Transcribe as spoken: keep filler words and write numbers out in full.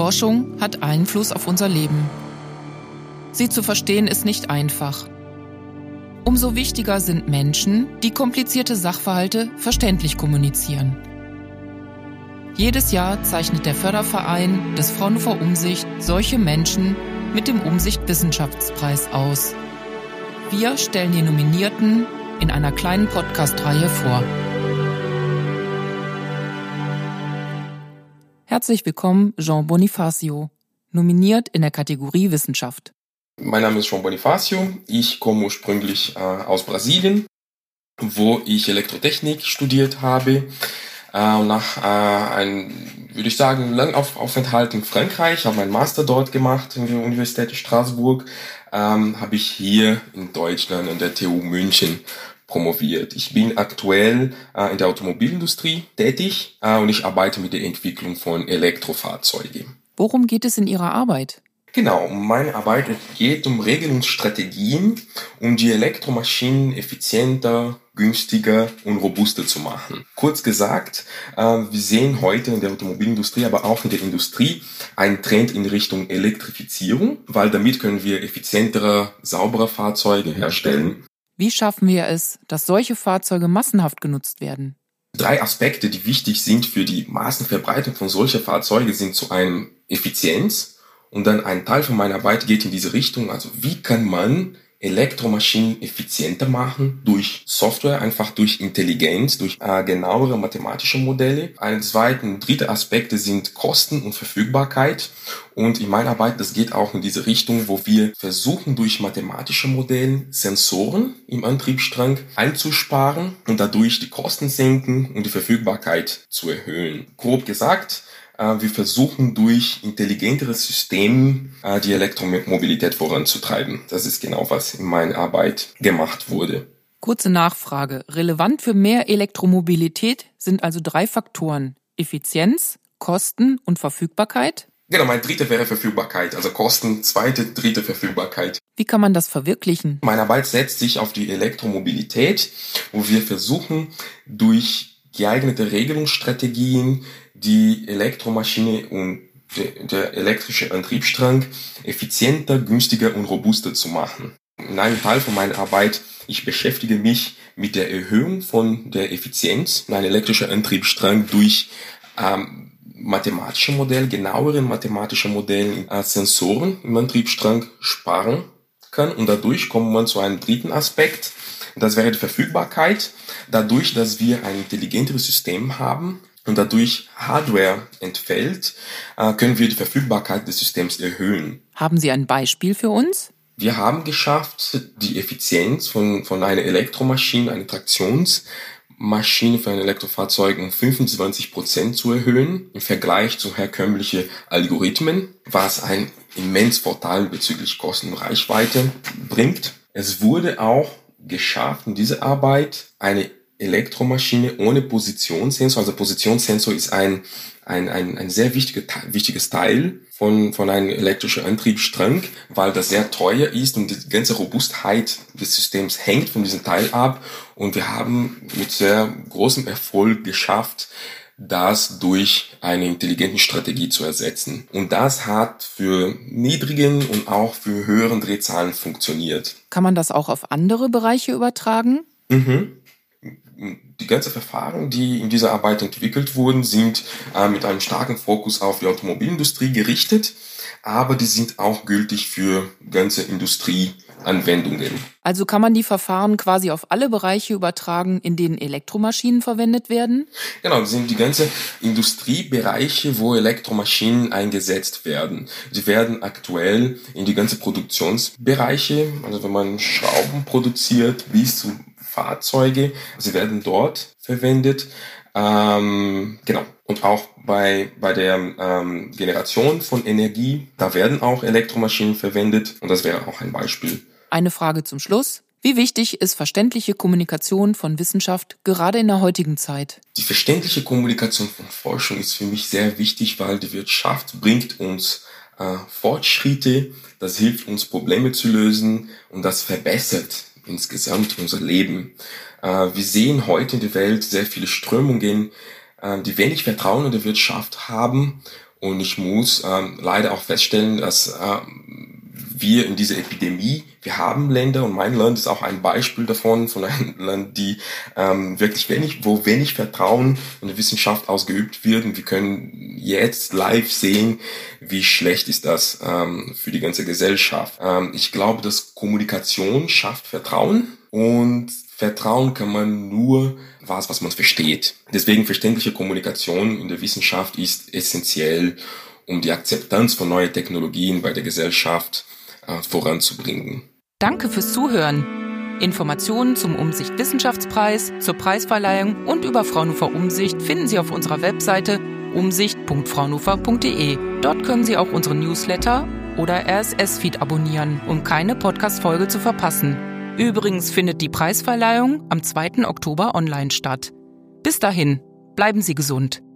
Forschung hat Einfluss auf unser Leben. Sie zu verstehen ist nicht einfach. Umso wichtiger sind Menschen, die komplizierte Sachverhalte verständlich kommunizieren. Jedes Jahr zeichnet der Förderverein des Fraunhofer-Umsicht solche Menschen mit dem Umsicht-Wissenschaftspreis aus. Wir stellen die Nominierten in einer kleinen Podcast-Reihe vor. Herzlich willkommen, João Bonifacio, nominiert in der Kategorie Wissenschaft. Mein Name ist João Bonifacio. Ich komme ursprünglich äh, aus Brasilien, wo ich Elektrotechnik studiert habe. Äh, und nach äh, einem, würde ich sagen, langen Aufenthalt in Frankreich, habe meinen Master dort gemacht in der Universität Straßburg, ähm, habe ich hier in Deutschland an der T U München promoviert. Ich bin aktuell äh, in der Automobilindustrie tätig äh, und ich arbeite mit der Entwicklung von Elektrofahrzeugen. Worum geht es in Ihrer Arbeit? Genau, meine Arbeit geht um Regeln und Strategien, um die Elektromaschinen effizienter, günstiger und robuster zu machen. Kurz gesagt, wir sehen heute in der Automobilindustrie, aber auch in der Industrie, einen Trend in Richtung Elektrifizierung, weil damit können wir effizientere, saubere Fahrzeuge herstellen. Wie schaffen wir es, dass solche Fahrzeuge massenhaft genutzt werden? Drei Aspekte, die wichtig sind für die Massenverbreitung von solchen Fahrzeugen, sind zu einem Effizienz. Und dann ein Teil von meiner Arbeit geht in diese Richtung, also wie kann man Elektromaschinen effizienter machen durch Software, einfach durch Intelligenz, durch äh, genauere mathematische Modelle. Ein zweiter und dritter Aspekte sind Kosten und Verfügbarkeit. Und in meiner Arbeit, das geht auch in diese Richtung, wo wir versuchen, durch mathematische Modelle Sensoren im Antriebsstrang einzusparen und dadurch die Kosten senken und die Verfügbarkeit zu erhöhen. Grob gesagt, wir versuchen durch intelligentere Systeme die Elektromobilität voranzutreiben. Das ist genau, was in meiner Arbeit gemacht wurde. Kurze Nachfrage. Relevant für mehr Elektromobilität sind also drei Faktoren: Effizienz, Kosten und Verfügbarkeit. Genau, mein dritter wäre Verfügbarkeit, also Kosten, zweite, dritte Verfügbarkeit. Wie kann man das verwirklichen? Meine Arbeit setzt sich auf die Elektromobilität, wo wir versuchen, durch geeignete Regelungsstrategien, die Elektromaschine und de, der elektrische Antriebsstrang effizienter, günstiger und robuster zu machen. In einem Teil von meiner Arbeit, ich beschäftige mich mit der Erhöhung von der Effizienz in einem elektrischen Antriebsstrang durch ähm, mathematische Modelle, genauere mathematische Modelle, äh, Sensoren im Antriebsstrang sparen kann. Und dadurch kommt man zu einem dritten Aspekt. Das wäre die Verfügbarkeit, dadurch, dass wir ein intelligenteres System haben und dadurch Hardware entfällt, können wir die Verfügbarkeit des Systems erhöhen. Haben Sie ein Beispiel für uns? Wir haben geschafft, die Effizienz von, von einer Elektromaschine, einer Traktionsmaschine für ein Elektrofahrzeug um fünfundzwanzig Prozent zu erhöhen im Vergleich zu herkömmlichen Algorithmen, was einen immensen Vorteil bezüglich Kosten und Reichweite bringt. Es wurde auch geschafft in dieser Arbeit, eine Elektromaschine ohne Positionssensor. Also Positionssensor ist ein, ein, ein, ein sehr wichtiger, wichtiges Teil von, von einem elektrischen Antriebsstrang, weil das sehr teuer ist und die ganze Robustheit des Systems hängt von diesem Teil ab. Und wir haben mit sehr großem Erfolg geschafft, das durch eine intelligente Strategie zu ersetzen. Und das hat für niedrigen und auch für höheren Drehzahlen funktioniert. Kann man das auch auf andere Bereiche übertragen? Mhm. Die ganzen Verfahren, die in dieser Arbeit entwickelt wurden, sind äh, mit einem starken Fokus auf die Automobilindustrie gerichtet, aber die sind auch gültig für ganze Industrieanwendungen. Also kann man die Verfahren quasi auf alle Bereiche übertragen, in denen Elektromaschinen verwendet werden? Genau, das sind die ganzen Industriebereiche, wo Elektromaschinen eingesetzt werden. Sie werden aktuell in die ganzen Produktionsbereiche, also wenn man Schrauben produziert, bis zu Fahrzeuge, sie werden dort verwendet, ähm, genau. Und auch bei bei der ähm, Generation von Energie, da werden auch Elektromaschinen verwendet und das wäre auch ein Beispiel. Eine Frage zum Schluss. Wie wichtig ist verständliche Kommunikation von Wissenschaft gerade in der heutigen Zeit? Die verständliche Kommunikation von Forschung ist für mich sehr wichtig, weil die Wirtschaft bringt uns äh, Fortschritte, das hilft uns Probleme zu lösen und das verbessert insgesamt unser Leben. Wir sehen heute in der Welt sehr viele Strömungen, die wenig Vertrauen in die Wirtschaft haben Und ich muss ähm, leider auch feststellen, dass ähm, wir in dieser Epidemie, wir haben Länder, und mein Land ist auch ein Beispiel davon, von einem Land, die ähm, wirklich wenig, wo wenig Vertrauen in die Wissenschaft ausgeübt wird. Und wir können jetzt live sehen, wie schlecht ist das ähm, für die ganze Gesellschaft. Ähm, ich glaube, dass Kommunikation schafft Vertrauen, und Vertrauen kann man nur was, was man versteht. Deswegen verständliche Kommunikation in der Wissenschaft ist essentiell, um die Akzeptanz von neuen Technologien bei der Gesellschaft äh, voranzubringen. Danke fürs Zuhören. Informationen zum Umsicht-Wissenschaftspreis, zur Preisverleihung und über Fraunhofer-Umsicht finden Sie auf unserer Webseite umsicht punkt fraunhofer punkt de. Dort können Sie auch unseren Newsletter oder R S S-Feed abonnieren, um keine Podcast-Folge zu verpassen. Übrigens findet die Preisverleihung am zweiten Oktober online statt. Bis dahin, bleiben Sie gesund.